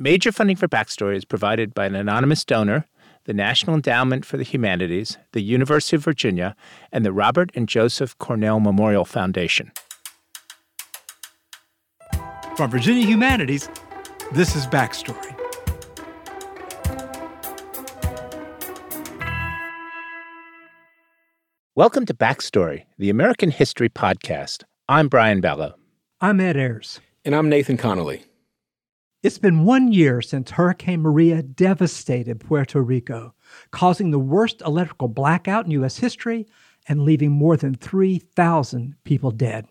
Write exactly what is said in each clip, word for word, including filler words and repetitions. Major funding for Backstory is provided by an anonymous donor, the National Endowment for the Humanities, the University of Virginia, and the Robert and Joseph Cornell Memorial Foundation. From Virginia Humanities, this is Backstory. Welcome to Backstory, the American History Podcast. I'm Brian Bellow. I'm Ed Ayers. And I'm Nathan Connolly. It's been one year since Hurricane Maria devastated Puerto Rico, causing the worst electrical blackout in U S history and leaving more than three thousand people dead.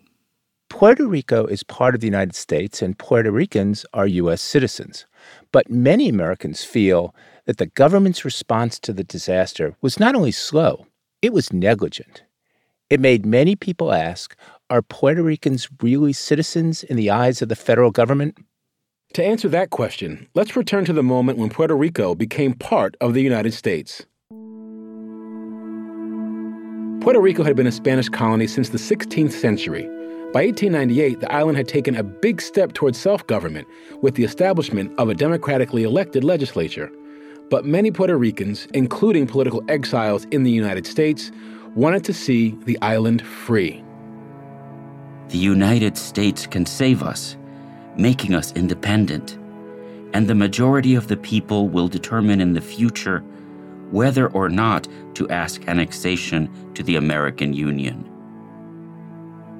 Puerto Rico is part of the United States, and Puerto Ricans are U S citizens. But many Americans feel that the government's response to the disaster was not only slow, it was negligent. It made many people ask, are Puerto Ricans really citizens in the eyes of the federal government? To answer that question, let's return to the moment when Puerto Rico became part of the United States. Puerto Rico had been a Spanish colony since the sixteenth century. By eighteen ninety-eight, the island had taken a big step towards self-government with the establishment of a democratically elected legislature. But many Puerto Ricans, including political exiles in the United States, wanted to see the island free. The United States can save us, making us independent. And the majority of the people will determine in the future whether or not to ask annexation to the American Union.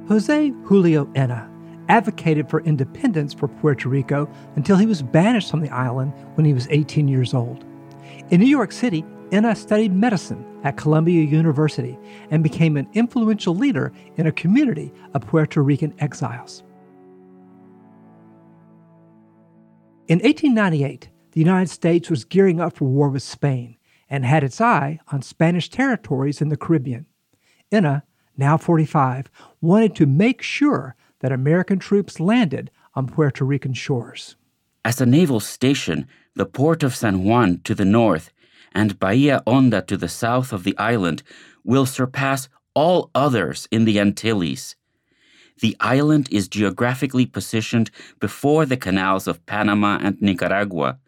José Julio Henna advocated for independence for Puerto Rico until he was banished from the island when he was eighteen years old. In New York City, Henna studied medicine at Columbia University and became an influential leader in a community of Puerto Rican exiles. In eighteen ninety-eight, the United States was gearing up for war with Spain and had its eye on Spanish territories in the Caribbean. Henna, now forty-five, wanted to make sure that American troops landed on Puerto Rican shores. As a naval station, the port of San Juan to the north and Bahia Honda to the south of the island will surpass all others in the Antilles. The island is geographically positioned before the canals of Panama and Nicaragua,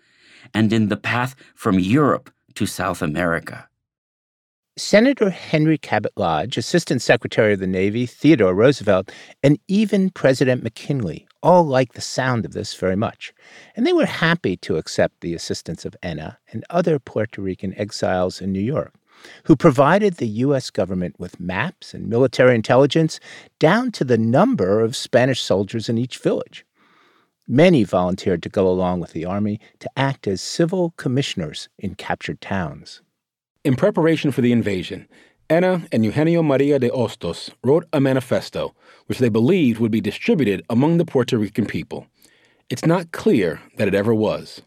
and in the path from Europe to South America. Senator Henry Cabot Lodge, Assistant Secretary of the Navy Theodore Roosevelt, and even President McKinley all liked the sound of this very much, and they were happy to accept the assistance of Henna and other Puerto Rican exiles in New York, who provided the U S government with maps and military intelligence down to the number of Spanish soldiers in each village. Many volunteered to go along with the Army to act as civil commissioners in captured towns. In preparation for the invasion, Henna and Eugenio Maria de Hostos wrote a manifesto, which they believed would be distributed among the Puerto Rican people. It's not clear that it ever was.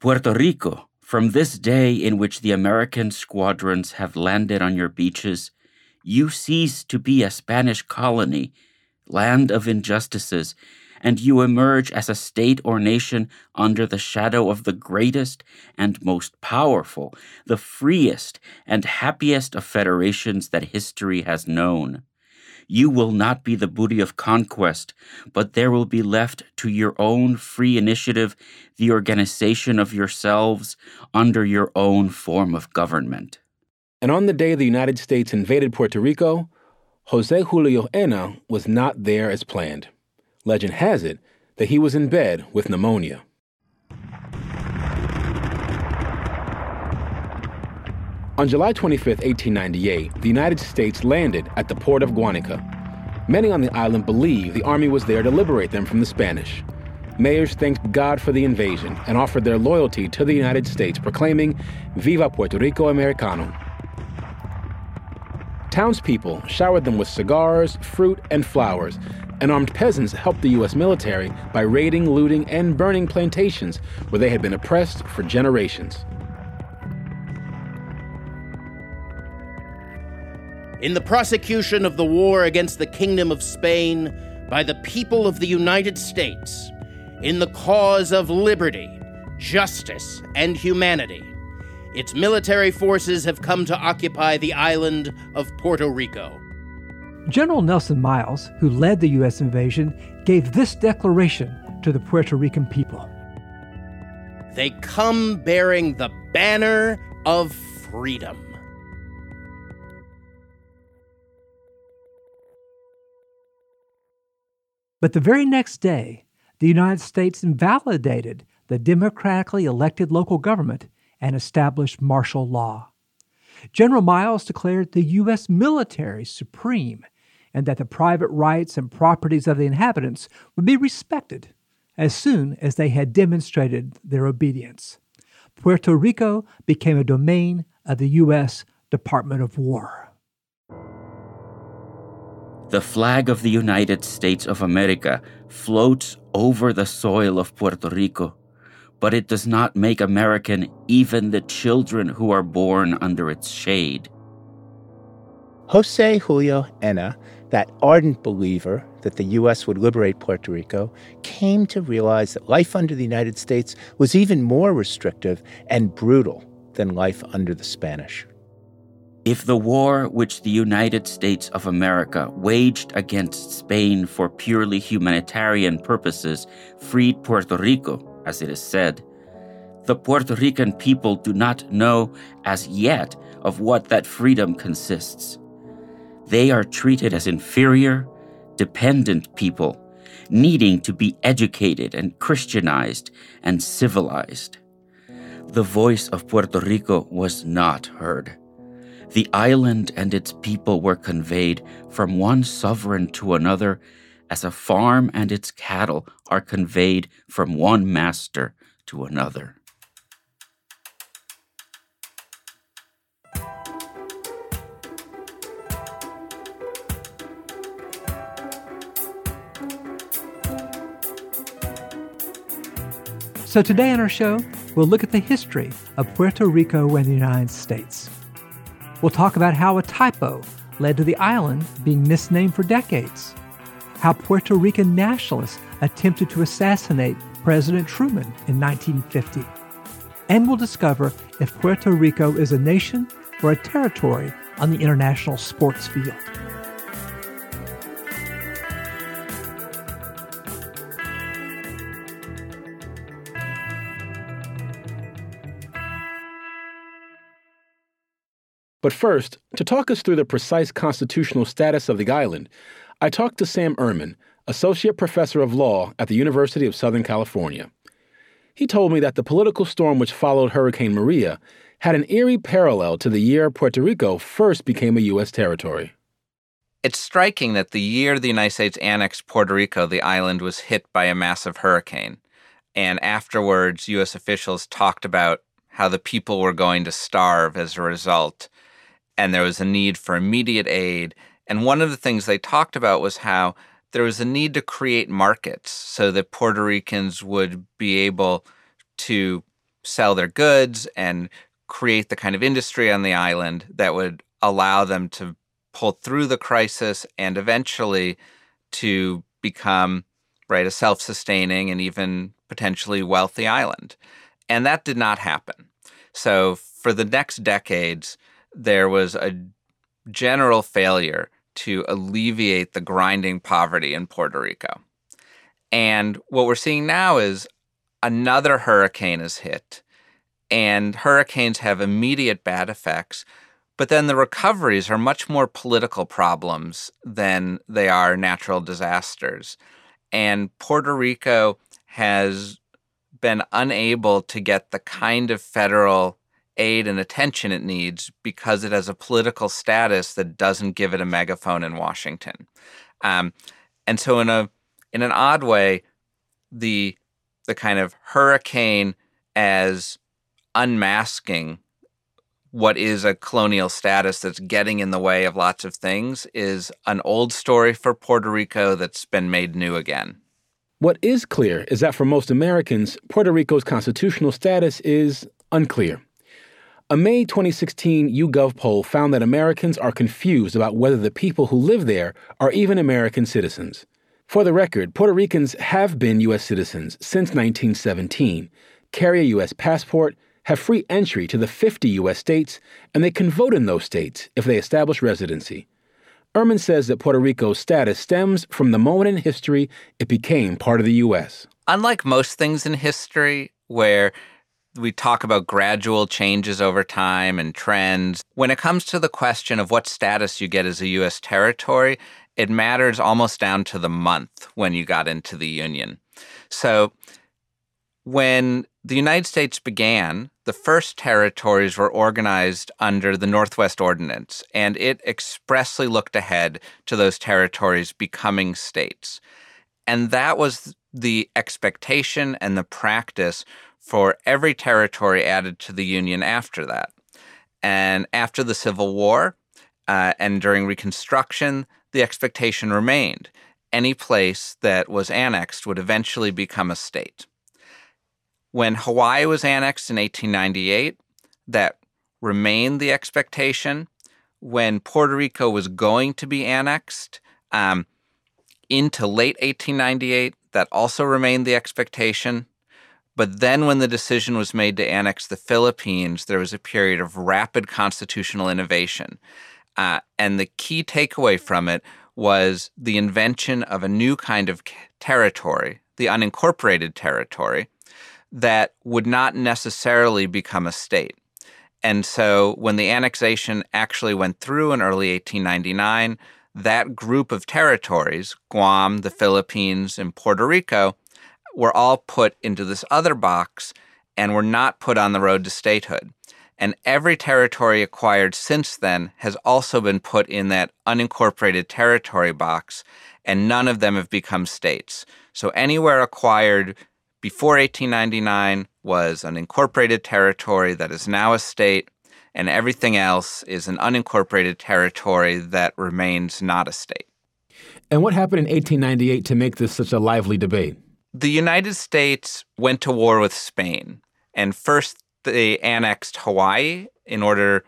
Puerto Rico, from this day in which the American squadrons have landed on your beaches, you cease to be a Spanish colony, land of injustices, and you emerge as a state or nation under the shadow of the greatest and most powerful, the freest and happiest of federations that history has known. You will not be the booty of conquest, but there will be left to your own free initiative the organization of yourselves under your own form of government. And on the day the United States invaded Puerto Rico, José Julio Henna was not there as planned. Legend has it that he was in bed with pneumonia. On July twenty-fifth, eighteen ninety-eight, the United States landed at the port of Guanica. Many on the island believed the army was there to liberate them from the Spanish. Mayors thanked God for the invasion and offered their loyalty to the United States, proclaiming, "Viva Puerto Rico Americano." Townspeople showered them with cigars, fruit, and flowers, and armed peasants helped the U S military by raiding, looting, and burning plantations where they had been oppressed for generations. In the prosecution of the war against the Kingdom of Spain by the people of the United States, in the cause of liberty, justice, and humanity, its military forces have come to occupy the island of Puerto Rico. General Nelson Miles, who led the U S invasion, gave this declaration to the Puerto Rican people. They come bearing the banner of freedom. But the very next day, the United States invalidated the democratically elected local government and established martial law. General Miles declared the U S military supreme and that the private rights and properties of the inhabitants would be respected as soon as they had demonstrated their obedience. Puerto Rico became a domain of the U S Department of War. The flag of the United States of America floats over the soil of Puerto Rico, but it does not make American even the children who are born under its shade. José Julio Henna, that ardent believer that the U S would liberate Puerto Rico, came to realize that life under the United States was even more restrictive and brutal than life under the Spanish. If the war which the United States of America waged against Spain for purely humanitarian purposes freed Puerto Rico, as it is said, the Puerto Rican people do not know as yet of what that freedom consists. They are treated as inferior, dependent people, needing to be educated and Christianized and civilized. The voice of Puerto Rico was not heard. The island and its people were conveyed from one sovereign to another as a farm and its cattle are conveyed from one master to another. So today on our show, we'll look at the history of Puerto Rico and the United States. We'll talk about how a typo led to the island being misnamed for decades, how Puerto Rican nationalists attempted to assassinate President Truman in nineteen fifty, and we'll discover if Puerto Rico is a nation or a territory on the international sports field. But first, to talk us through the precise constitutional status of the island, I talked to Sam Erman, Associate Professor of Law at the University of Southern California. He told me that the political storm which followed Hurricane Maria had an eerie parallel to the year Puerto Rico first became a U S territory. It's striking that the year the United States annexed Puerto Rico, the island was hit by a massive hurricane. And afterwards, U S officials talked about how the people were going to starve as a result. And there was a need for immediate aid. And one of the things they talked about was how there was a need to create markets so that Puerto Ricans would be able to sell their goods and create the kind of industry on the island that would allow them to pull through the crisis and eventually to become, right, a self-sustaining and even potentially wealthy island. And that did not happen. So for the next decades, there was a general failure to alleviate the grinding poverty in Puerto Rico. And what we're seeing now is another hurricane is hit, and hurricanes have immediate bad effects, but then the recoveries are much more political problems than they are natural disasters. And Puerto Rico has been unable to get the kind of federal aid and attention it needs because it has a political status that doesn't give it a megaphone in Washington. Um, and so in a in an odd way, the the kind of hurricane as unmasking what is a colonial status that's getting in the way of lots of things is an old story for Puerto Rico that's been made new again. What is clear is that for most Americans, Puerto Rico's constitutional status is unclear. A May twenty sixteen YouGov poll found that Americans are confused about whether the people who live there are even American citizens. For the record, Puerto Ricans have been U S citizens since nineteen seventeen, carry a U S passport, have free entry to the fifty U S states, and they can vote in those states if they establish residency. Erman says that Puerto Rico's status stems from the moment in history it became part of the U S. Unlike most things in history where we talk about gradual changes over time and trends. When it comes to the question of what status you get as a U S territory, it matters almost down to the month when you got into the Union. So when the United States began, the first territories were organized under the Northwest Ordinance, and it expressly looked ahead to those territories becoming states. And that was the expectation and the practice for every territory added to the Union after that. And after the Civil War uh, and during Reconstruction, the expectation remained. Any place that was annexed would eventually become a state. When Hawaii was annexed in eighteen ninety-eight, that remained the expectation. When Puerto Rico was going to be annexed um, into late eighteen ninety-eight, that also remained the expectation. But then when the decision was made to annex the Philippines, there was a period of rapid constitutional innovation. Uh, and the key takeaway from it was the invention of a new kind of territory, the unincorporated territory, that would not necessarily become a state. And so when the annexation actually went through in early eighteen ninety-nine, that group of territories, Guam, the Philippines, and Puerto Rico, were all put into this other box and were not put on the road to statehood. And every territory acquired since then has also been put in that unincorporated territory box, and none of them have become states. So anywhere acquired before eighteen ninety-nine was an incorporated territory that is now a state, and everything else is an unincorporated territory that remains not a state. And what happened in eighteen ninety-eight to make this such a lively debate? The United States went to war with Spain, and first they annexed Hawaii in order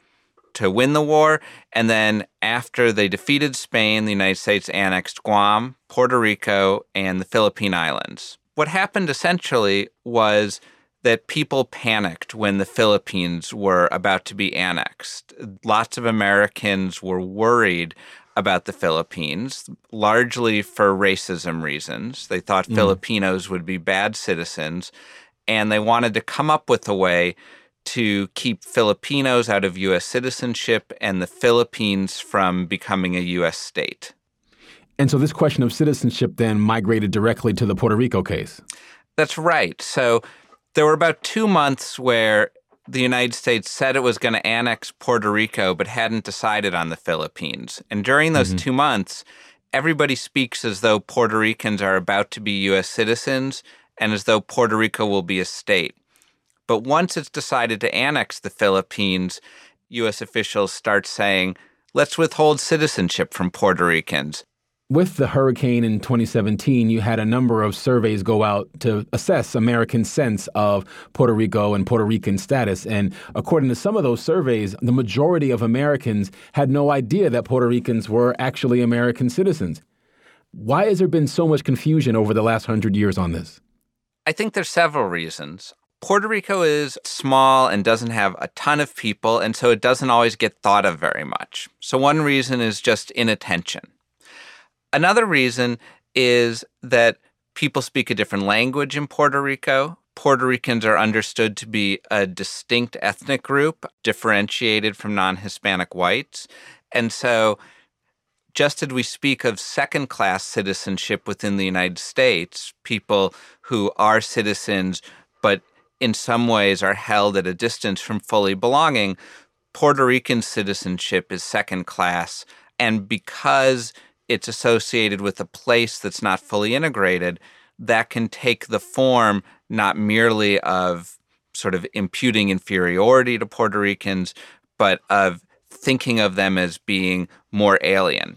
to win the war, and then after they defeated Spain, the United States annexed Guam, Puerto Rico, and the Philippine Islands. What happened essentially was that people panicked when the Philippines were about to be annexed. Lots of Americans were worried about the Philippines, largely for racism reasons. They thought mm. Filipinos would be bad citizens, and they wanted to come up with a way to keep Filipinos out of U S citizenship and the Philippines from becoming a U S state. And so this question of citizenship then migrated directly to the Puerto Rico case. That's right. So there were about two months where the United States said it was going to annex Puerto Rico but hadn't decided on the Philippines. And during those mm-hmm. two months, everybody speaks as though Puerto Ricans are about to be U S citizens and as though Puerto Rico will be a state. But once it's decided to annex the Philippines, U S officials start saying, let's withhold citizenship from Puerto Ricans. With the hurricane in twenty seventeen, you had a number of surveys go out to assess American sense of Puerto Rico and Puerto Rican status. And according to some of those surveys, the majority of Americans had no idea that Puerto Ricans were actually American citizens. Why has there been so much confusion over the last hundred years on this? I think there's several reasons. Puerto Rico is small and doesn't have a ton of people, and so it doesn't always get thought of very much. So one reason is just inattention. Another reason is that people speak a different language in Puerto Rico. Puerto Ricans are understood to be a distinct ethnic group, differentiated from non-Hispanic whites. And so just as we speak of second-class citizenship within the United States, people who are citizens but in some ways are held at a distance from fully belonging, Puerto Rican citizenship is second-class. And because it's associated with a place that's not fully integrated, that can take the form not merely of sort of imputing inferiority to Puerto Ricans, but of thinking of them as being more alien.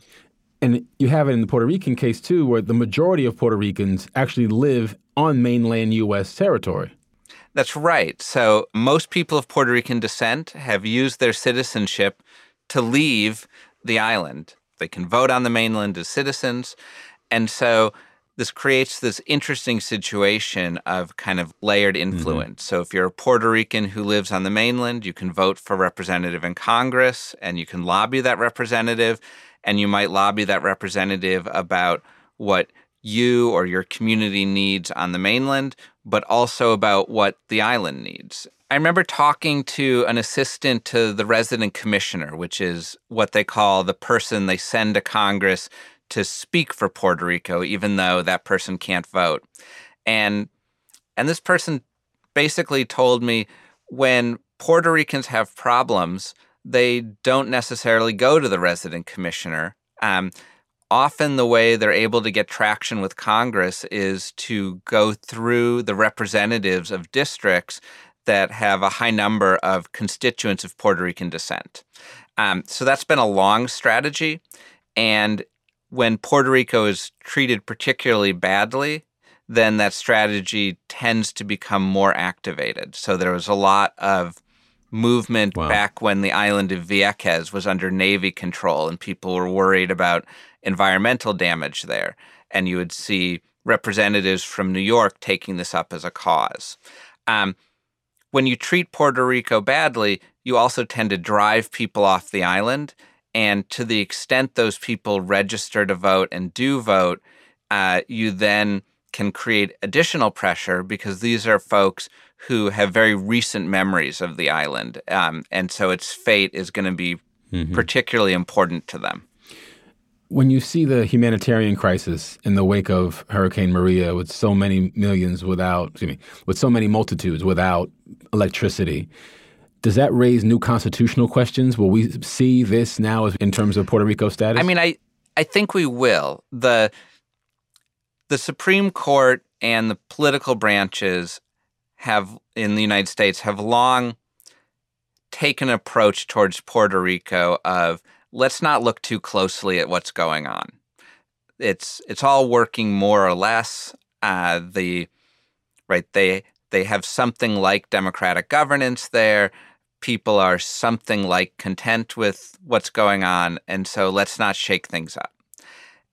And you have it in the Puerto Rican case, too, where the majority of Puerto Ricans actually live on mainland U S territory. That's right. So most people of Puerto Rican descent have used their citizenship to leave the island. They can vote on the mainland as citizens. And so this creates this interesting situation of kind of layered influence. Mm-hmm. So if you're a Puerto Rican who lives on the mainland, you can vote for a representative in Congress, and you can lobby that representative, and you might lobby that representative about what you or your community needs on the mainland, but also about what the island needs. I remember talking to an assistant to the resident commissioner, which is what they call the person they send to Congress to speak for Puerto Rico, even though that person can't vote. And and this person basically told me when Puerto Ricans have problems, they don't necessarily go to the resident commissioner. Um, often the way they're able to get traction with Congress is to go through the representatives of districts that have a high number of constituents of Puerto Rican descent. Um, so that's been a long strategy. And when Puerto Rico is treated particularly badly, then that strategy tends to become more activated. So there was a lot of movement wow. back when the island of Vieques was under Navy control and people were worried about environmental damage there. And you would see representatives from New York taking this up as a cause. Um, when you treat Puerto Rico badly, you also tend to drive people off the island. And to the extent those people register to vote and do vote, uh, you then can create additional pressure because these are folks who have very recent memories of the island. Um, and so its fate is going to be mm-hmm. particularly important to them. When you see the humanitarian crisis in the wake of Hurricane Maria with so many millions without, excuse me, with so many multitudes without electricity, does that raise new constitutional questions? Will we see this now in terms of Puerto Rico's status? I mean, I, I think we will. The The Supreme Court and the political branches have in the United States have long taken an approach towards Puerto Rico of let's not look too closely at what's going on. It's it's all working more or less. Uh, the right they they have something like democratic governance there. People are something like content with what's going on, and so let's not shake things up.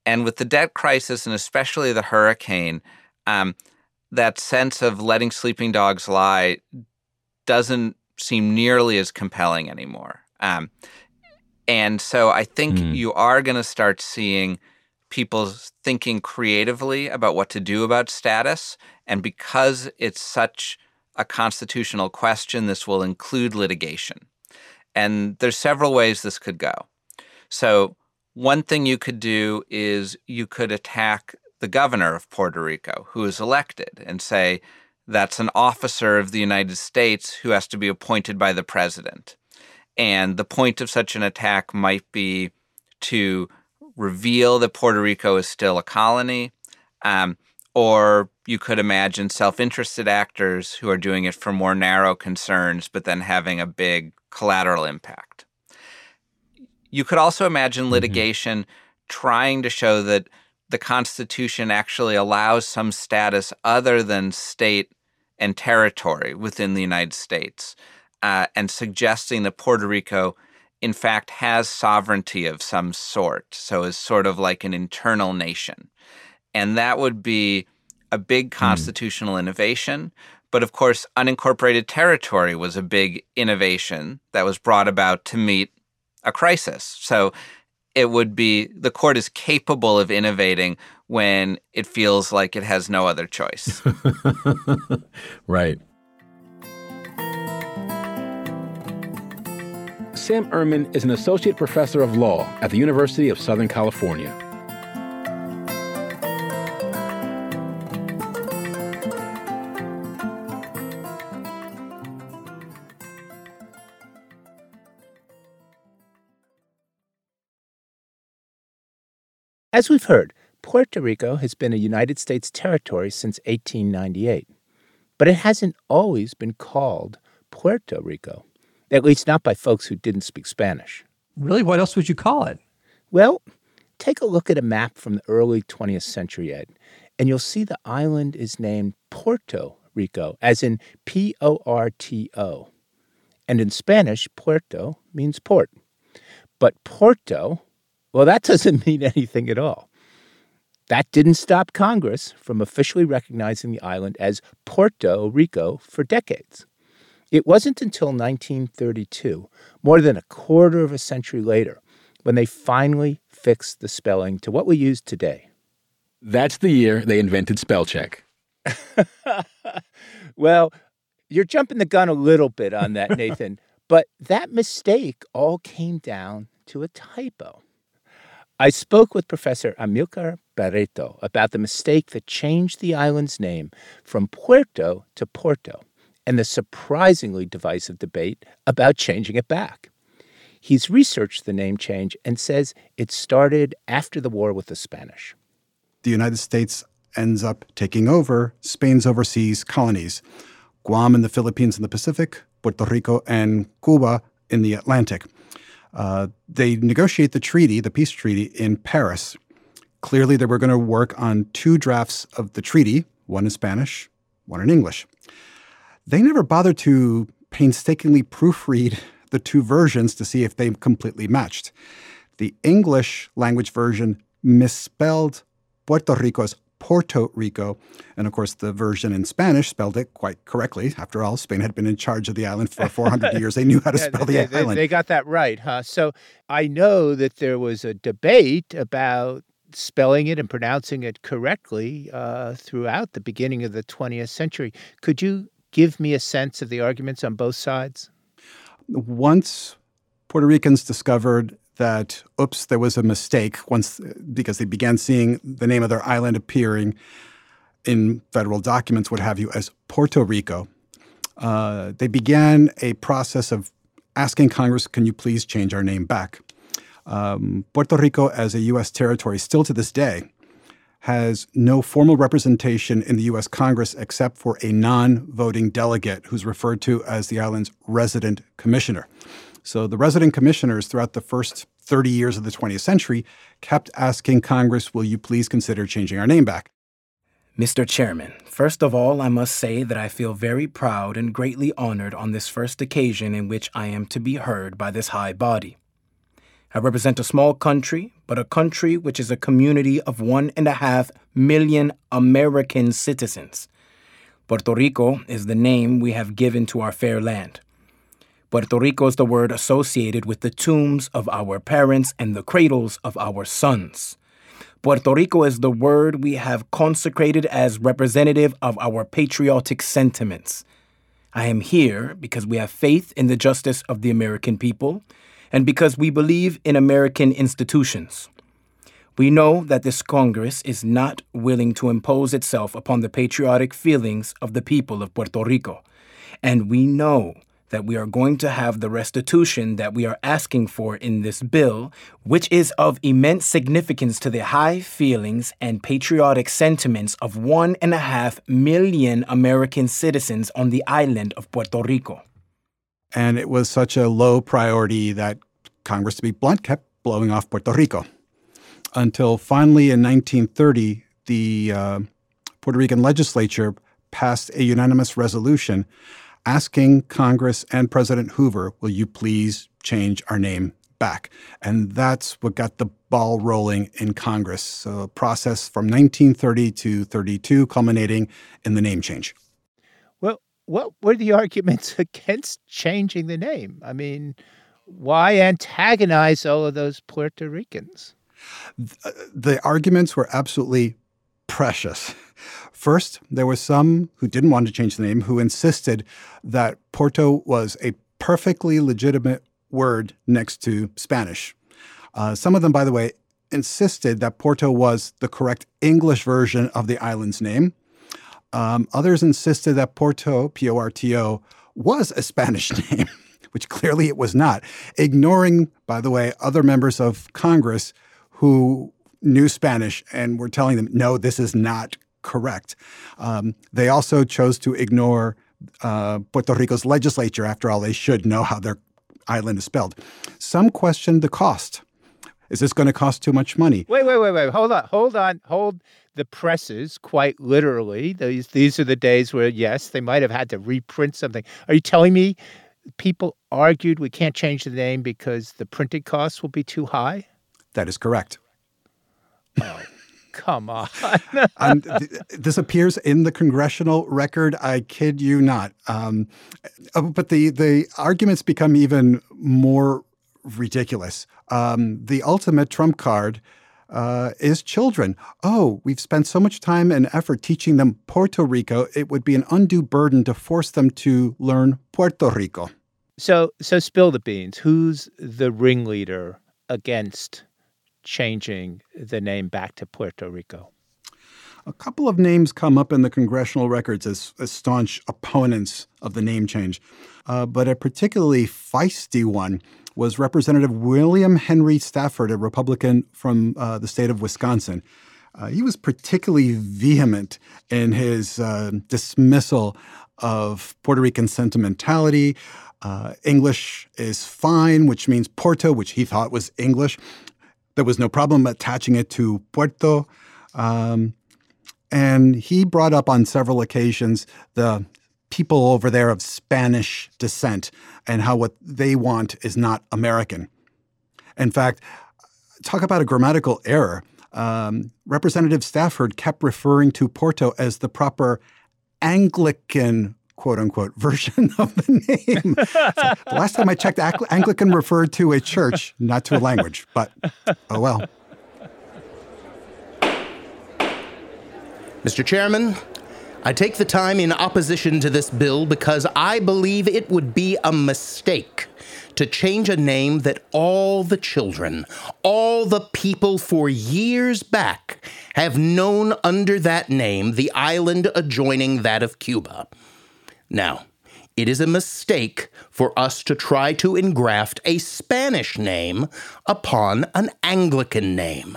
And with the debt crisis, and especially the hurricane, um, that sense of letting sleeping dogs lie doesn't seem nearly as compelling anymore. Um, and so I think mm. you are going to start seeing people thinking creatively about what to do about status. And because it's such a constitutional question, this will include litigation. And there's several ways this could go. So one thing you could do is you could attack the governor of Puerto Rico, who is elected, and say that's an officer of the United States who has to be appointed by the president. And the point of such an attack might be to reveal that Puerto Rico is still a colony, um, or you could imagine self-interested actors who are doing it for more narrow concerns, but then having a big collateral impact. You could also imagine litigation mm-hmm. trying to show that the Constitution actually allows some status other than state and territory within the United States, uh, and suggesting that Puerto Rico, in fact, has sovereignty of some sort, so is sort of like an internal nation. And that would be a big constitutional mm-hmm. innovation. But of course, unincorporated territory was a big innovation that was brought about to meet a crisis. So it would be the court is capable of innovating when it feels like it has no other choice. Right. Sam Erman is an associate professor of law at the University of Southern California. As we've heard, Puerto Rico has been a United States territory since eighteen ninety-eight. But it hasn't always been called Puerto Rico, at least not by folks who didn't speak Spanish. Really? What else would you call it? Well, take a look at a map from the early twentieth century, Ed, and you'll see the island is named Puerto Rico, as in P O R T O. And in Spanish, Puerto means port. But Porto, well, that doesn't mean anything at all. That didn't stop Congress from officially recognizing the island as Puerto Rico for decades. It wasn't until nineteen thirty-two, more than a quarter of a century later, when they finally fixed the spelling to what we use today. That's the year they invented spell check. Well, you're jumping the gun a little bit on that, Nathan. But that mistake all came down to a typo. I spoke with Professor Amilcar Barreto about the mistake that changed the island's name from Puerto to Porto and the surprisingly divisive debate about changing it back. He's researched the name change and says it started after the war with the Spanish. The United States ends up taking over Spain's overseas colonies, Guam and the Philippines in the Pacific, Puerto Rico and Cuba in the Atlantic. Uh, they negotiate the treaty, the peace treaty, in Paris. Clearly, they were going to work on two drafts of the treaty, one in Spanish, one in English. They never bothered to painstakingly proofread the two versions to see if they completely matched. The English language version misspelled Puerto Rico as Porto Rico. And of course, the version in Spanish spelled it quite correctly. After all, Spain had been in charge of the island for four hundred years. They knew how to spell yeah, the they, island. They got that right, huh? So I know that there was a debate about spelling it and pronouncing it correctly uh, throughout the beginning of the twentieth century. Could you give me a sense of the arguments on both sides? Once Puerto Ricans discovered that, oops, there was a mistake once because they began seeing the name of their island appearing in federal documents, what have you, as Puerto Rico. Uh, they began a process of asking Congress, can you please change our name back? Um, Puerto Rico as a U S territory still to this day has no formal representation in the U S Congress except for a non-voting delegate who's referred to as the island's resident commissioner. So the resident commissioners throughout the first thirty years of the twentieth century kept asking Congress, will you please consider changing our name back? Mister Chairman, first of all, I must say that I feel very proud and greatly honored on this first occasion in which I am to be heard by this high body. I represent a small country, but a country which is a community of one and a half million American citizens. Puerto Rico is the name we have given to our fair land. Puerto Rico is the word associated with the tombs of our parents and the cradles of our sons. Puerto Rico is the word we have consecrated as representative of our patriotic sentiments. I am here because we have faith in the justice of the American people and because we believe in American institutions. We know that this Congress is not willing to impose itself upon the patriotic feelings of the people of Puerto Rico, and we know that we are going to have the restitution that we are asking for in this bill, which is of immense significance to the high feelings and patriotic sentiments of one and a half million American citizens on the island of Puerto Rico. And it was such a low priority that Congress, to be blunt, kept blowing off Puerto Rico until finally in nineteen thirty, the uh, Puerto Rican legislature passed a unanimous resolution asking Congress and President Hoover, will you please change our name back? And that's what got the ball rolling in Congress. So a process from nineteen thirty to thirty-two, culminating in the name change. Well, what were the arguments against changing the name? I mean, why antagonize all of those Puerto Ricans? The arguments were absolutely precious. First, there were some who didn't want to change the name who insisted that Porto was a perfectly legitimate word next to Spanish. Uh, some of them, by the way, insisted that Porto was the correct English version of the island's name. Um, others insisted that Porto, P O R T O, was a Spanish name, which clearly it was not, ignoring, by the way, other members of Congress who knew Spanish and were telling them, no, this is not correct. Um, they also chose to ignore uh, Puerto Rico's legislature. After all, they should know how their island is spelled. Some questioned the cost. Is this going to cost too much money? Wait, wait, wait, wait. Hold on. Hold on. Hold the presses, quite literally. These, these are the days where, yes, they might have had to reprint something. Are you telling me people argued we can't change the name because the printing costs will be too high? That is correct. Oh, come on. um, th- this appears in the congressional record. I kid you not. Um, but the, the arguments become even more ridiculous. Um, the ultimate trump card uh, is children. Oh, we've spent so much time and effort teaching them Puerto Rico. It would be an undue burden to force them to learn Puerto Rico. So, so spill the beans. Who's the ringleader against changing the name back to Puerto Rico? A couple of names come up in the congressional records as, as staunch opponents of the name change. Uh, but a particularly feisty one was Representative William Henry Stafford, a Republican from uh, the state of Wisconsin. Uh, he was particularly vehement in his uh, dismissal of Puerto Rican sentimentality. Uh, English is fine, which means Porto, which he thought was English. There was no problem attaching it to Puerto. Um, and he brought up on several occasions the people over there of Spanish descent and how what they want is not American. In fact, talk about a grammatical error. Um, Representative Stafford kept referring to Porto as the proper Anglican, quote-unquote, version of the name. So the last time I checked, Anglican referred to a church, not to a language, but oh well. Mister Chairman, I take the time in opposition to this bill because I believe it would be a mistake to change a name that all the children, all the people for years back have known under that name, the island adjoining that of Cuba. Now, it is a mistake for us to try to engraft a Spanish name upon an Anglican name.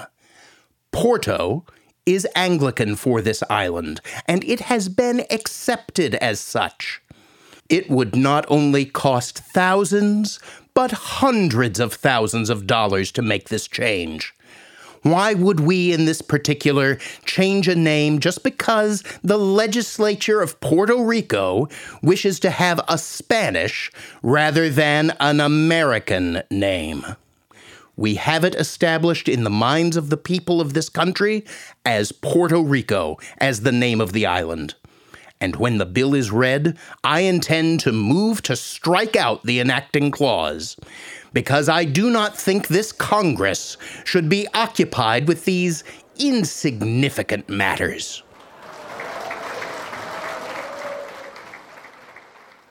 Porto is Anglican for this island, and it has been accepted as such. It would not only cost thousands, but hundreds of thousands of dollars to make this change. Why would we in this particular change a name just because the legislature of Puerto Rico wishes to have a Spanish rather than an American name? We have it established in the minds of the people of this country as Puerto Rico, as the name of the island. And when the bill is read, I intend to move to strike out the enacting clause, because I do not think this Congress should be occupied with these insignificant matters.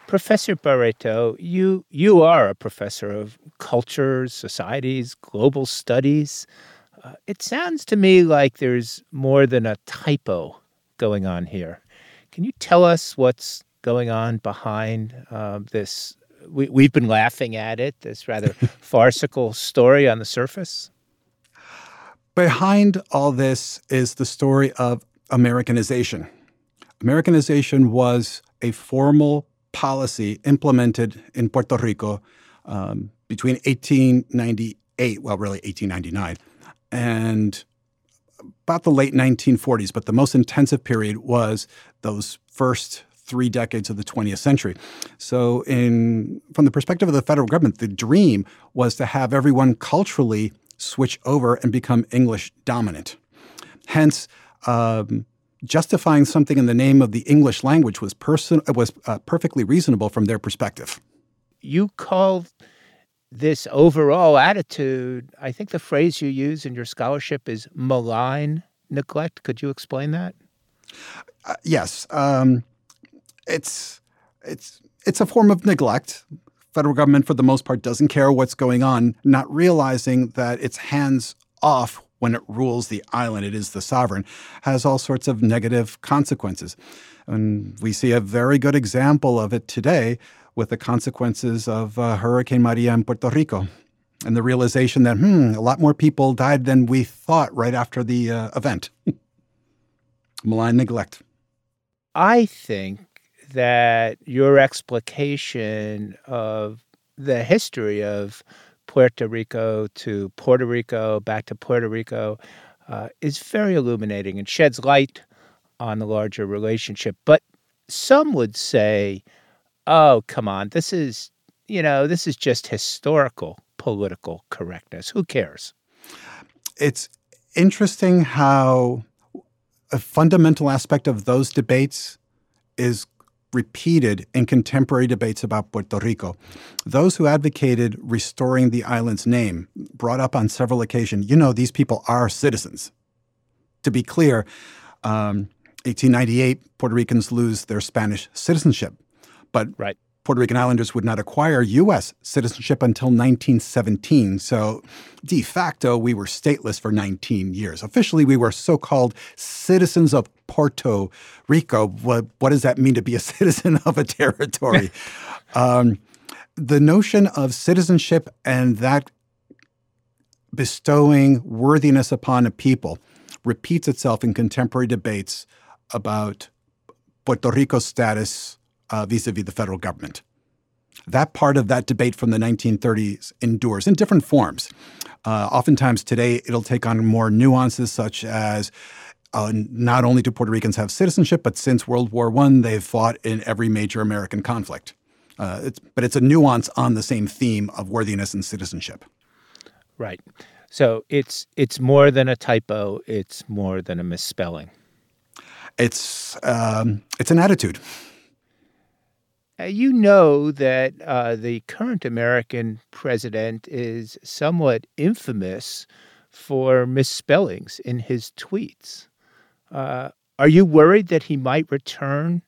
Professor Barreto, you you are a professor of cultures, societies, global studies. Uh, it sounds to me like there's more than a typo going on here. Can you tell us what's going on behind uh, this? We, we've been laughing at it, this rather farcical story on the surface. Behind all this is the story of Americanization. Americanization was a formal policy implemented in Puerto Rico um, between eighteen ninety-eight, well, really eighteen ninety-nine, and about the late nineteen forties. But the most intensive period was those first three decades of the twentieth century. So in from the perspective of the federal government, the dream was to have everyone culturally switch over and become English dominant. Hence, um, justifying something in the name of the English language was person was uh, perfectly reasonable from their perspective. You call this overall attitude, I think the phrase you use in your scholarship is malign neglect. Could you explain that? Uh, yes. Um, it's it's it's a form of neglect. Federal government, for the most part, doesn't care what's going on, not realizing that it's hands off. When it rules the island, it is the sovereign, has all sorts of negative consequences. And we see a very good example of it today with the consequences of uh, Hurricane Maria in Puerto Rico and the realization that, hmm, a lot more people died than we thought right after the uh, event. Malign neglect. I think that your explication of the history of Puerto Rico to Puerto Rico, back to Puerto Rico, uh, is very illuminating and sheds light on the larger relationship. But some would say, oh, come on, this is, you know, this is just historical political correctness. Who cares? It's interesting how a fundamental aspect of those debates is repeated in contemporary debates about Puerto Rico. Those who advocated restoring the island's name brought up on several occasions, you know, these people are citizens. To be clear, um, eighteen ninety-eight, Puerto Ricans lose their Spanish citizenship. But right. Puerto Rican islanders would not acquire U S citizenship until nineteen seventeen. So de facto, we were stateless for nineteen years. Officially, we were so-called citizens of Puerto Rico. What, what does that mean to be a citizen of a territory? um, the notion of citizenship and that bestowing worthiness upon a people repeats itself in contemporary debates about Puerto Rico's status Uh, vis-a-vis the federal government. That part of that debate from the nineteen thirties endures in different forms. Uh, oftentimes today, it'll take on more nuances, such as uh, not only do Puerto Ricans have citizenship, but since World War One, they've fought in every major American conflict. Uh, it's, but it's a nuance on the same theme of worthiness and citizenship. Right. So it's it's more than a typo. It's more than a misspelling. It's um, it's an attitude. You know that uh, the current American president is somewhat infamous for misspellings in his tweets. Uh, are you worried that he might return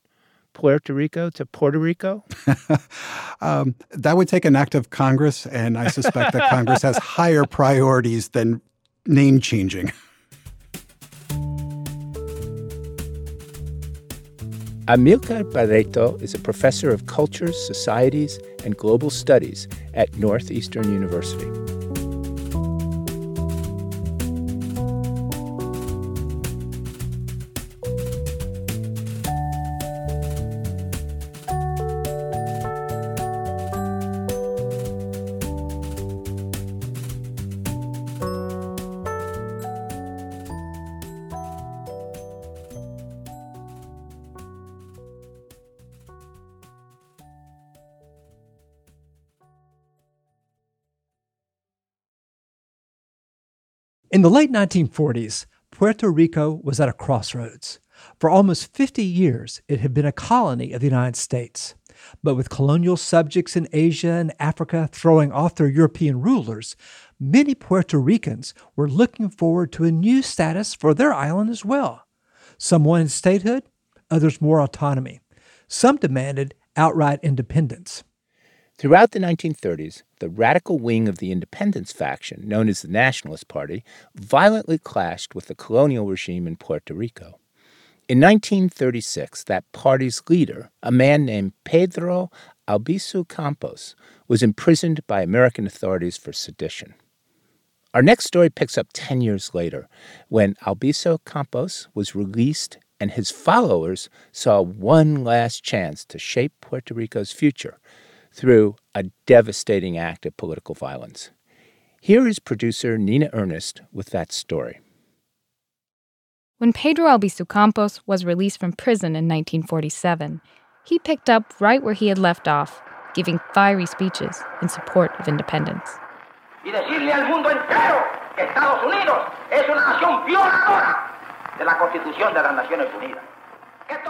Puerto Rico to Puerto Rico? um, that would take an act of Congress, and I suspect that Congress has higher priorities than name changing. Amilcar Barreto is a professor of cultures, societies, and global studies at Northeastern University. In the late nineteen forties, Puerto Rico was at a crossroads. For almost fifty years, it had been a colony of the United States. But with colonial subjects in Asia and Africa throwing off their European rulers, many Puerto Ricans were looking forward to a new status for their island as well. Some wanted statehood, others more autonomy. Some demanded outright independence. Throughout the nineteen thirties, the radical wing of the independence faction, known as the Nationalist Party, violently clashed with the colonial regime in Puerto Rico. In nineteen thirty-six, that party's leader, a man named Pedro Albizu Campos, was imprisoned by American authorities for sedition. Our next story picks up ten years later, when Albizu Campos was released and his followers saw one last chance to shape Puerto Rico's future— through a devastating act of political violence. Here is producer Nina Ernest with that story. When Pedro Albizu Campos was released from prison in nineteen forty-seven, he picked up right where he had left off, giving fiery speeches in support of independence. Y decirle al mundo entero que Estados Unidos es una nación violadora de la Constitución de las Naciones Unidas.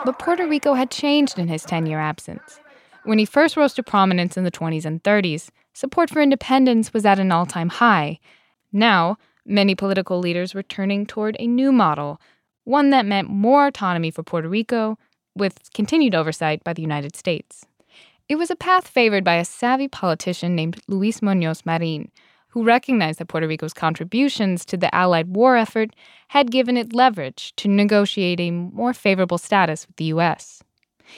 But Puerto Rico had changed in his ten-year absence. When he first rose to prominence in the twenties and thirties, support for independence was at an all-time high. Now, many political leaders were turning toward a new model, one that meant more autonomy for Puerto Rico, with continued oversight by the United States. It was a path favored by a savvy politician named Luis Muñoz Marín, who recognized that Puerto Rico's contributions to the Allied war effort had given it leverage to negotiate a more favorable status with the U S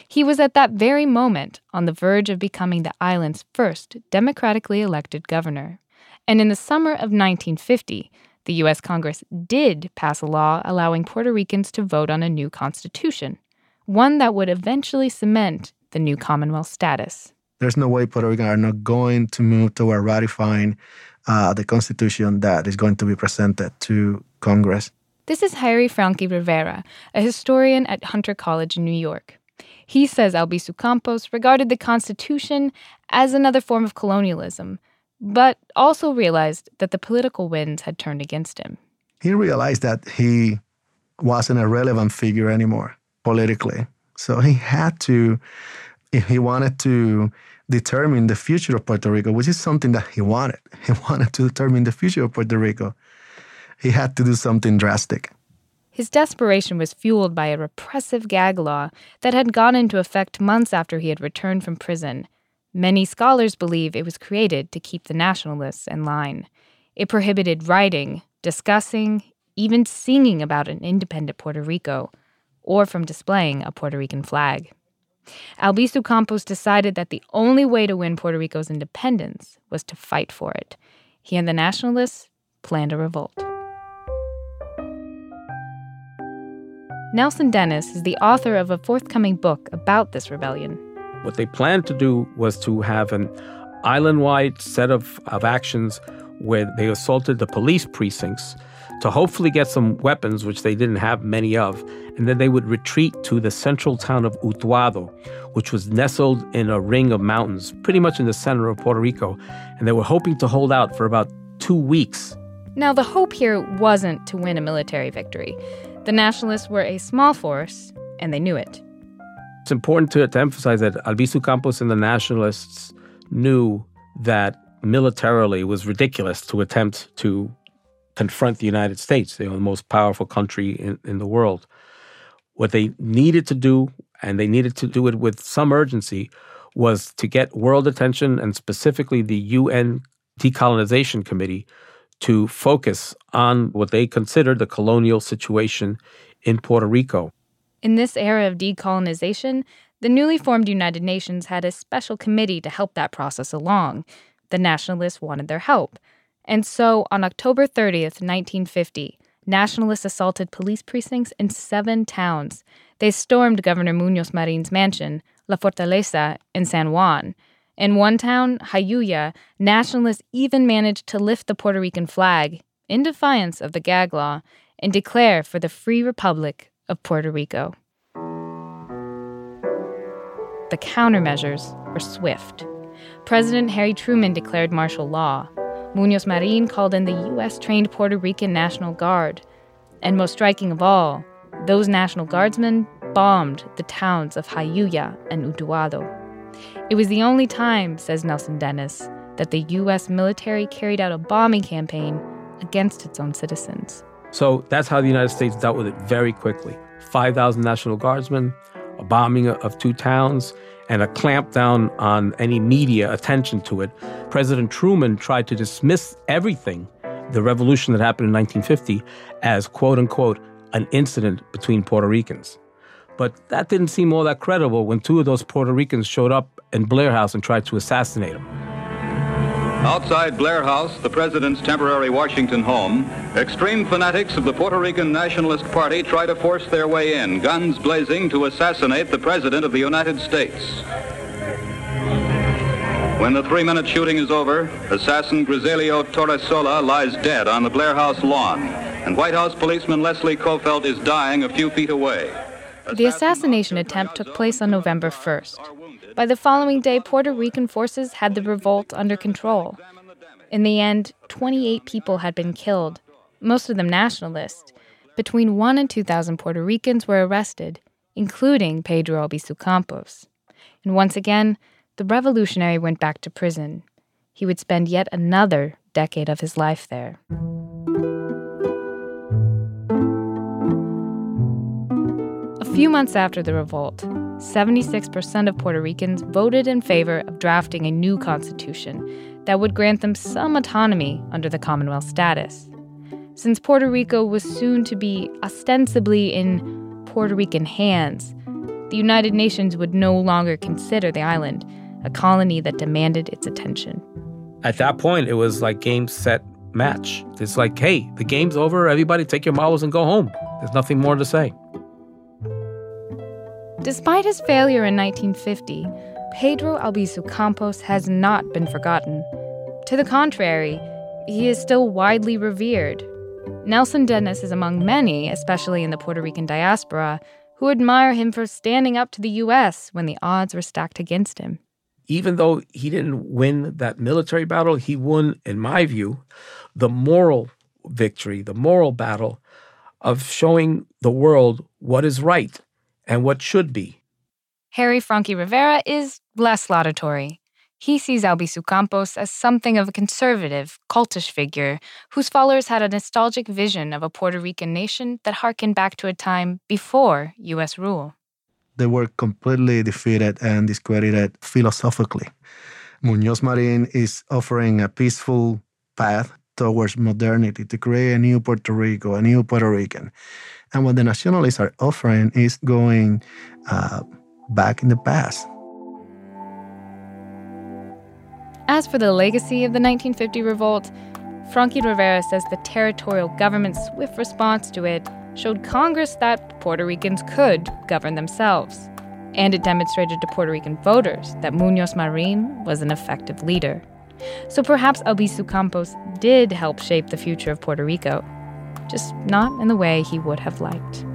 He was at that very moment on the verge of becoming the island's first democratically elected governor. And in the summer of nineteen fifty, the U S Congress did pass a law allowing Puerto Ricans to vote on a new constitution, one that would eventually cement the new Commonwealth status. There's no way Puerto Ricans are not going to move toward ratifying uh, the constitution that is going to be presented to Congress. This is Harry Franqui Rivera, a historian at Hunter College in New York. He says Albizu Campos regarded the Constitution as another form of colonialism, but also realized that the political winds had turned against him. He realized that he wasn't a relevant figure anymore politically. So he had to, if he wanted to determine the future of Puerto Rico, which is something that he wanted. He wanted to determine the future of Puerto Rico. He had to do something drastic. His desperation was fueled by a repressive gag law that had gone into effect months after he had returned from prison. Many scholars believe it was created to keep the nationalists in line. It prohibited writing, discussing, even singing about an independent Puerto Rico, or from displaying a Puerto Rican flag. Albizu Campos decided that the only way to win Puerto Rico's independence was to fight for it. He and the nationalists planned a revolt. Nelson Denis is the author of a forthcoming book about this rebellion. What they planned to do was to have an island-wide set of, of actions where they assaulted the police precincts to hopefully get some weapons, which they didn't have many of, and then they would retreat to the central town of Utuado, which was nestled in a ring of mountains, pretty much in the center of Puerto Rico, and they were hoping to hold out for about two weeks. Now, the hope here wasn't to win a military victory. The Nationalists were a small force, and they knew it. It's important to, to emphasize that Albizu Campos and the Nationalists knew that militarily it was ridiculous to attempt to confront the United States, you know, the most powerful country in, in the world. What they needed to do, and they needed to do it with some urgency, was to get world attention and specifically the U N Decolonization Committee to focus on what they considered the colonial situation in Puerto Rico. In this era of decolonization, the newly formed United Nations had a special committee to help that process along. The Nationalists wanted their help. And so, on October thirtieth, nineteen fifty, Nationalists assaulted police precincts in seven towns. They stormed Governor Muñoz Marín's mansion, La Fortaleza, in San Juan. In one town, Jayuya, Nationalists even managed to lift the Puerto Rican flag, in defiance of the gag law, and declare for the Free Republic of Puerto Rico. The countermeasures were swift. President Harry Truman declared martial law. Muñoz Marín called in the U S-trained Puerto Rican National Guard. And most striking of all, those National Guardsmen bombed the towns of Jayuya and Utuado. It was the only time, says Nelson Denis, that the U S military carried out a bombing campaign against its own citizens. So that's how the United States dealt with it very quickly. five thousand National Guardsmen, a bombing of two towns, and a clampdown on any media attention to it. President Truman tried to dismiss everything, the revolution that happened in nineteen fifty, as, quote-unquote, an incident between Puerto Ricans. But that didn't seem all that credible when two of those Puerto Ricans showed up in Blair House and tried to assassinate him. Outside Blair House, the president's temporary Washington home, extreme fanatics of the Puerto Rican Nationalist Party try to force their way in, guns blazing, to assassinate the president of the United States. When the three-minute shooting is over, assassin Griselio Torresola lies dead on the Blair House lawn, and White House policeman Leslie Kofelt is dying a few feet away. The assassination attempt took place on November first. By the following day, Puerto Rican forces had the revolt under control. In the end, twenty-eight people had been killed, most of them nationalists. Between one and two thousand Puerto Ricans were arrested, including Pedro Albizu Campos. And once again, the revolutionary went back to prison. He would spend yet another decade of his life there. A few months after the revolt, seventy-six percent of Puerto Ricans voted in favor of drafting a new constitution that would grant them some autonomy under the Commonwealth status. Since Puerto Rico was soon to be ostensibly in Puerto Rican hands, the United Nations would no longer consider the island a colony that demanded its attention. At that point, it was like game, set, match. It's like, hey, the game's over. Everybody take your marbles and go home. There's nothing more to say. Despite his failure in nineteen fifty, Pedro Albizu Campos has not been forgotten. To the contrary, he is still widely revered. Nelson Denis is among many, especially in the Puerto Rican diaspora, who admire him for standing up to the U S when the odds were stacked against him. Even though he didn't win that military battle, he won, in my view, the moral victory, the moral battle of showing the world what is right and what should be. Harry Franqui Rivera is less laudatory. He sees Albizu Campos as something of a conservative, cultish figure whose followers had a nostalgic vision of a Puerto Rican nation that harkened back to a time before U S rule. They were completely defeated and discredited philosophically. Muñoz Marín is offering a peaceful path towards modernity, to create a new Puerto Rico, a new Puerto Rican. And what the nationalists are offering is going uh, back in the past. As for the legacy of the nineteen fifty revolt, Franqui Rivera says the territorial government's swift response to it showed Congress that Puerto Ricans could govern themselves. And it demonstrated to Puerto Rican voters that Muñoz Marín was an effective leader. So perhaps Albizu Campos did help shape the future of Puerto Rico, just not in the way he would have liked.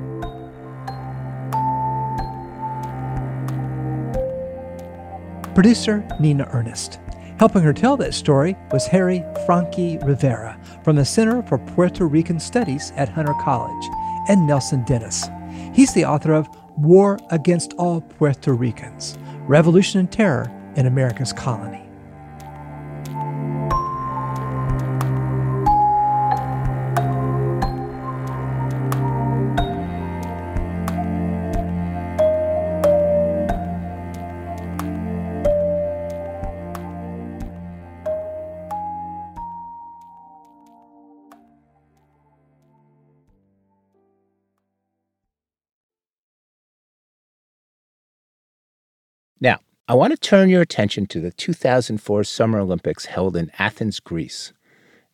Producer Nina Ernest. Helping her tell that story was Harry Franqui Rivera from the Center for Puerto Rican Studies at Hunter College, and Nelson Denis. He's the author of War Against All Puerto Ricans, Revolution and Terror in America's Colony. Now, I want to turn your attention to the two thousand four Summer Olympics held in Athens, Greece.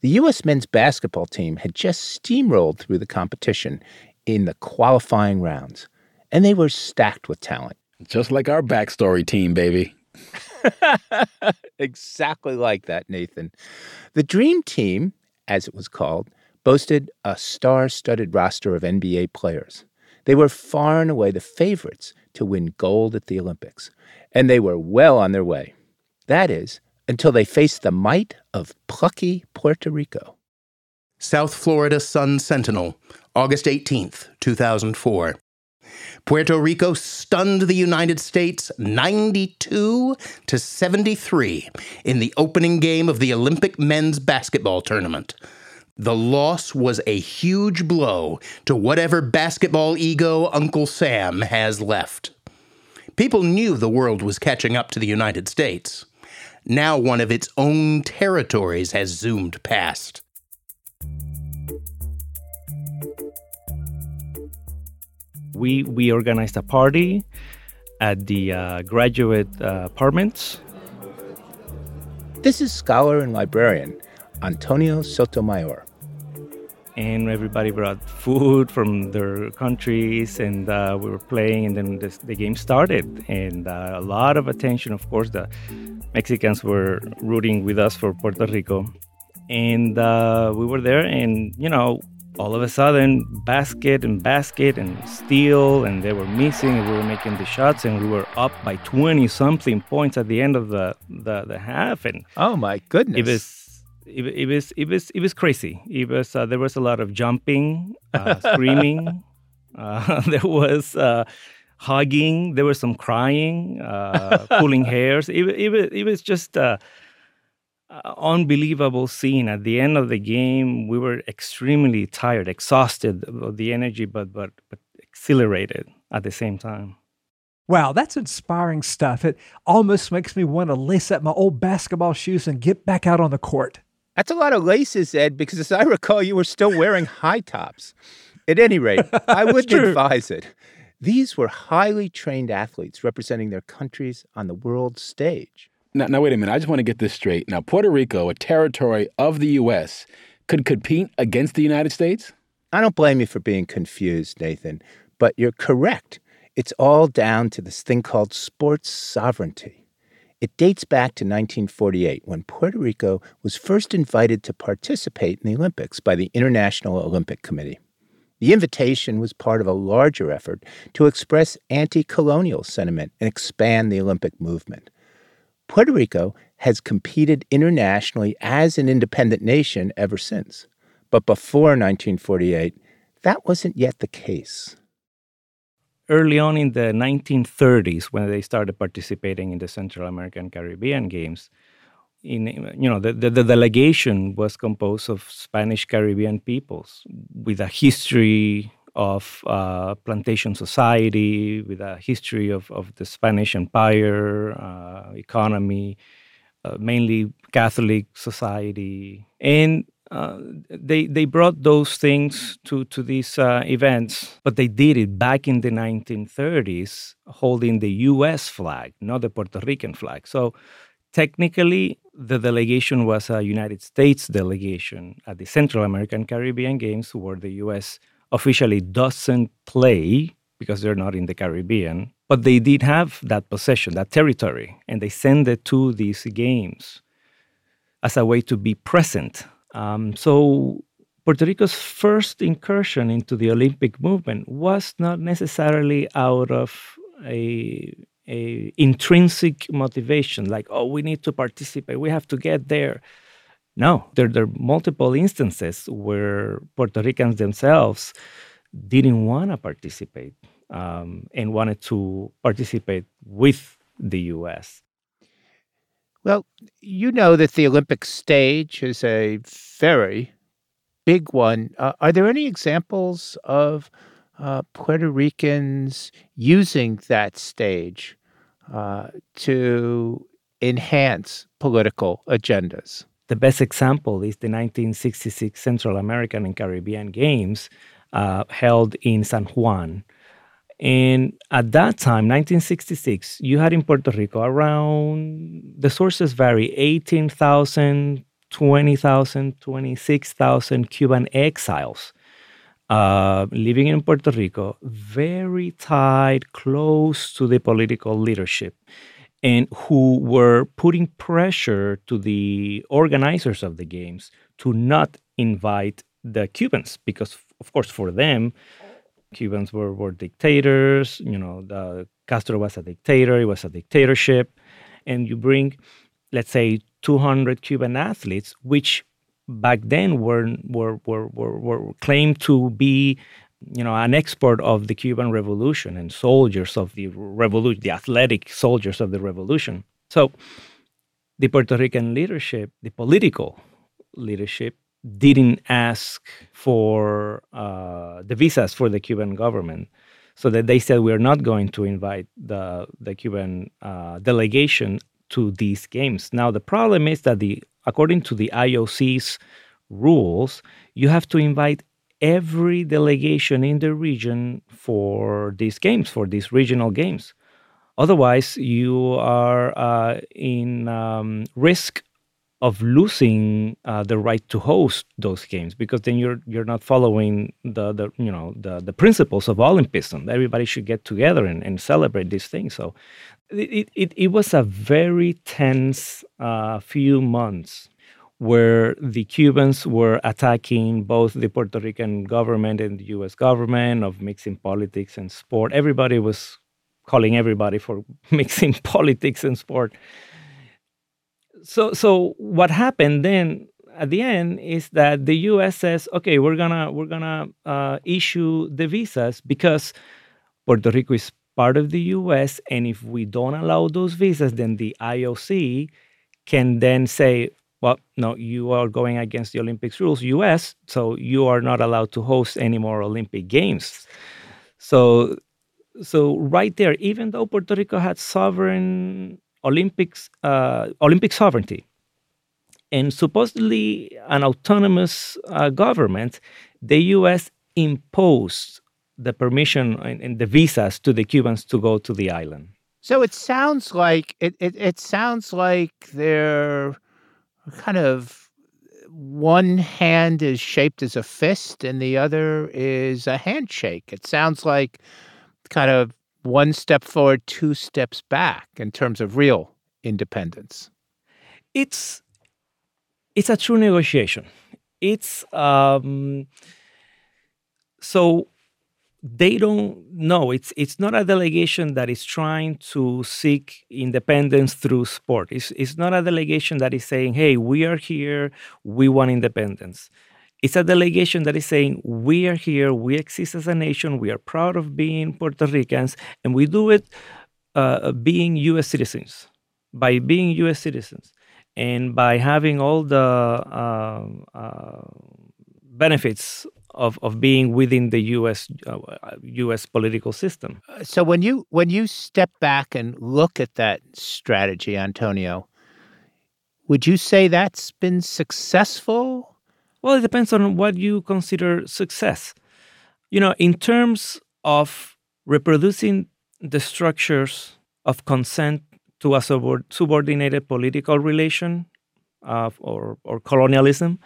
The U S men's basketball team had just steamrolled through the competition in the qualifying rounds, and they were stacked with talent. Just like our Backstory team, baby. Exactly like that, Nathan. The Dream Team, as it was called, boasted a star-studded roster of N B A players. They were far and away the favorites to win gold at the Olympics, and they were well on their way. That is, until they faced the might of plucky Puerto Rico. South Florida Sun-Sentinel, August eighteenth, two thousand four. Puerto Rico stunned the United States ninety-two to seventy-three in the opening game of the Olympic men's basketball tournament. The loss was a huge blow to whatever basketball ego Uncle Sam has left. People knew the world was catching up to the United States. Now one of its own territories has zoomed past. We we organized a party at the uh, graduate uh, apartments. This is scholar and librarian Antonio Sotomayor. And everybody brought food from their countries, and uh, we were playing, and then this, the game started. And uh, a lot of attention, of course. The Mexicans were rooting with us for Puerto Rico. And uh, we were there, and, you know, all of a sudden, basket and basket and steal, and they were missing, and we were making the shots, and we were up by twenty-something points at the end of the, the, the half. And oh, my goodness. It was... It, it was it was it was crazy. It was uh, there was a lot of jumping, uh, screaming. Uh, there was uh, hugging. There was some crying, uh, pulling hairs. It it was it was just an unbelievable scene. At the end of the game, we were extremely tired, exhausted of the energy, but but but exhilarated at the same time. Wow, that's inspiring stuff. It almost makes me want to lace up my old basketball shoes and get back out on the court. That's a lot of laces, Ed, because as I recall, you were still wearing high tops. At any rate, I wouldn't true. advise it. These were highly trained athletes representing their countries on the world stage. Now, now, wait a minute. I just want to get this straight. Now, Puerto Rico, a territory of the U S, could compete against the United States? I don't blame you for being confused, Nathan, but you're correct. It's all down to this thing called sports sovereignty. It dates back to nineteen forty-eight, when Puerto Rico was first invited to participate in the Olympics by the International Olympic Committee. The invitation was part of a larger effort to express anti-colonial sentiment and expand the Olympic movement. Puerto Rico has competed internationally as an independent nation ever since. But before nineteen forty-eight, that wasn't yet the case. early on in the nineteen thirties, when they started participating in the Central American Caribbean Games, in, you know, the, the, the delegation was composed of Spanish Caribbean peoples with a history of uh, plantation society, with a history of, of the Spanish Empire, uh, economy, uh, mainly Catholic society. And uh, they they brought those things to, to these uh, events, but they did it back in the nineteen thirties, holding the U S flag, not the Puerto Rican flag. So technically, the delegation was a United States delegation at the Central American Caribbean Games, where the U S officially doesn't play because they're not in the Caribbean. But they did have that possession, that territory, and they sent it to these games as a way to be present. Um, so Puerto Rico's first incursion into the Olympic movement was not necessarily out of a... a intrinsic motivation, like, oh, we need to participate, we have to get there. No, there, there are multiple instances where Puerto Ricans themselves didn't want to participate um, and wanted to participate with the U S. Well, you know that the Olympic stage is a very big one. Uh, are there any examples of Uh, Puerto Ricans using that stage uh, to enhance political agendas? The best example is the nineteen sixty-six Central American and Caribbean Games uh, held in San Juan. And at that time, nineteen sixty-six, you had in Puerto Rico around, the sources vary, eighteen thousand, twenty thousand, twenty-six thousand Cuban exiles Uh, living in Puerto Rico, very tied, close to the political leadership, and who were putting pressure to the organizers of the games to not invite the Cubans, because, of course, for them, Cubans were, were dictators. You know, the, Castro was a dictator, it was a dictatorship, and you bring, let's say, two hundred Cuban athletes, which back then were, were were were were claimed to be, you know, an expert of the Cuban Revolution and soldiers of the revolution, the athletic soldiers of the revolution. So the Puerto Rican leadership, the political leadership, didn't ask for uh, the visas for the Cuban government, so that they said, we're not going to invite the, the Cuban uh, delegation to these games. Now, the problem is that the according to the I O C's rules, you have to invite every delegation in the region for these games, for these regional games. Otherwise, you are uh, in um, risk of losing uh, the right to host those games, because then you're you're not following the, the you know the, the principles of Olympism. Everybody should get together and, and celebrate these things. So It, it it was a very tense uh, few months where the Cubans were attacking both the Puerto Rican government and the U S government of mixing politics and sport. Everybody was calling everybody for mixing politics and sport. So so what happened then at the end is that the U S says, okay, we're gonna we're gonna uh, issue the visas because Puerto Rico is part of the U S, and if we don't allow those visas, then the I O C can then say, well, no, you are going against the Olympics rules, U S, so you are not allowed to host any more Olympic Games. So, so right there, even though Puerto Rico had sovereign Olympics, uh, Olympic sovereignty, and supposedly an autonomous uh, government, the U S imposed the permission and, and the visas to the Cubans to go to the island. So it sounds like it, it, it sounds like they're kind of one hand is shaped as a fist and the other is a handshake. It sounds like kind of one step forward, two steps back in terms of real independence. It's it's a true negotiation. It's um, so. They don't know. It's it's not a delegation that is trying to seek independence through sport. It's, it's not a delegation that is saying, hey, we are here, we want independence. It's a delegation that is saying, we are here, we exist as a nation, we are proud of being Puerto Ricans, and we do it uh, being U S citizens, by being U S citizens, and by having all the uh, uh, benefits of, of being within the U S uh, U S political system. So when you when you step back and look at that strategy, Antonio, would you say that's been successful? Well, it depends on what you consider success. You know, in terms of reproducing the structures of consent to a subord- subordinated political relation uh, or, or colonialism,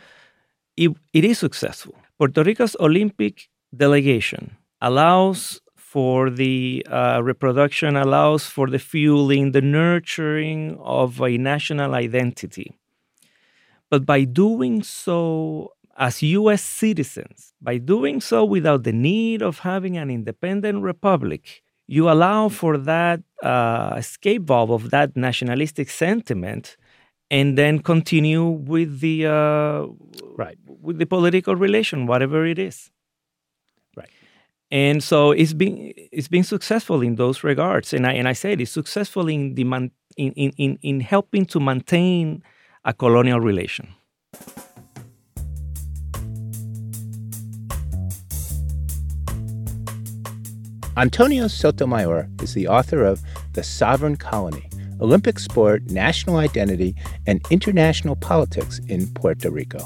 it, it is successful. Puerto Rico's Olympic delegation allows for the uh, reproduction, allows for the fueling, the nurturing of a national identity. But by doing so as U S citizens, by doing so without the need of having an independent republic, you allow for that uh, escape valve of that nationalistic sentiment, and then continue with the uh, right with the political relation, whatever it is. Right, and so it's been it's been successful in those regards, and I and I said it's successful in the man, in, in in helping to maintain a colonial relation. Antonio Sotomayor is the author of *The Sovereign Colony: Olympic Sport, National Identity, and International Politics in Puerto Rico.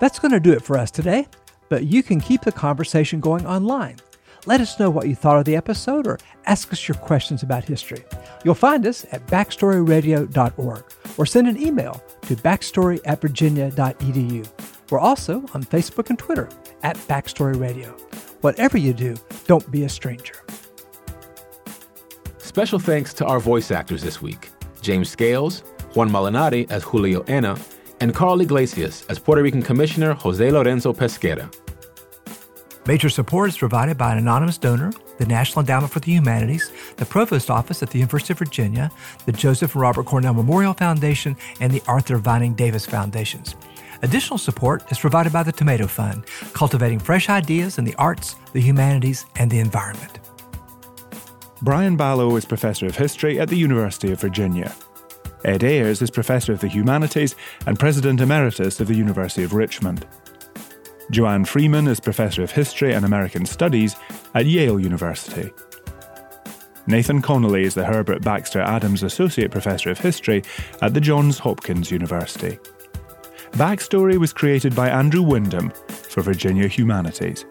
That's going to do it for us today, but you can keep the conversation going online. Let us know what you thought of the episode or ask us your questions about history. You'll find us at backstory radio dot org or send an email to backstory at virginia dot e d u. We're also on Facebook and Twitter at Backstory Radio. Whatever you do, don't be a stranger. Special thanks to our voice actors this week, James Scales, Juan Malinati as Julio Henna, and Carl Iglesias as Puerto Rican Commissioner José Lorenzo Pesquera. Major support is provided by an anonymous donor, the National Endowment for the Humanities, the Provost Office at the University of Virginia, the Joseph and Robert Cornell Memorial Foundation, and the Arthur Vining Davis Foundations. Additional support is provided by the Tomato Fund, cultivating fresh ideas in the arts, the humanities, and the environment. Brian Ballow is Professor of History at the University of Virginia. Ed Ayers is Professor of the Humanities and President Emeritus of the University of Richmond. Joanne Freeman is Professor of History and American Studies at Yale University. Nathan Connolly is the Herbert Baxter Adams Associate Professor of History at the Johns Hopkins University. Backstory was created by Andrew Wyndham for Virginia Humanities.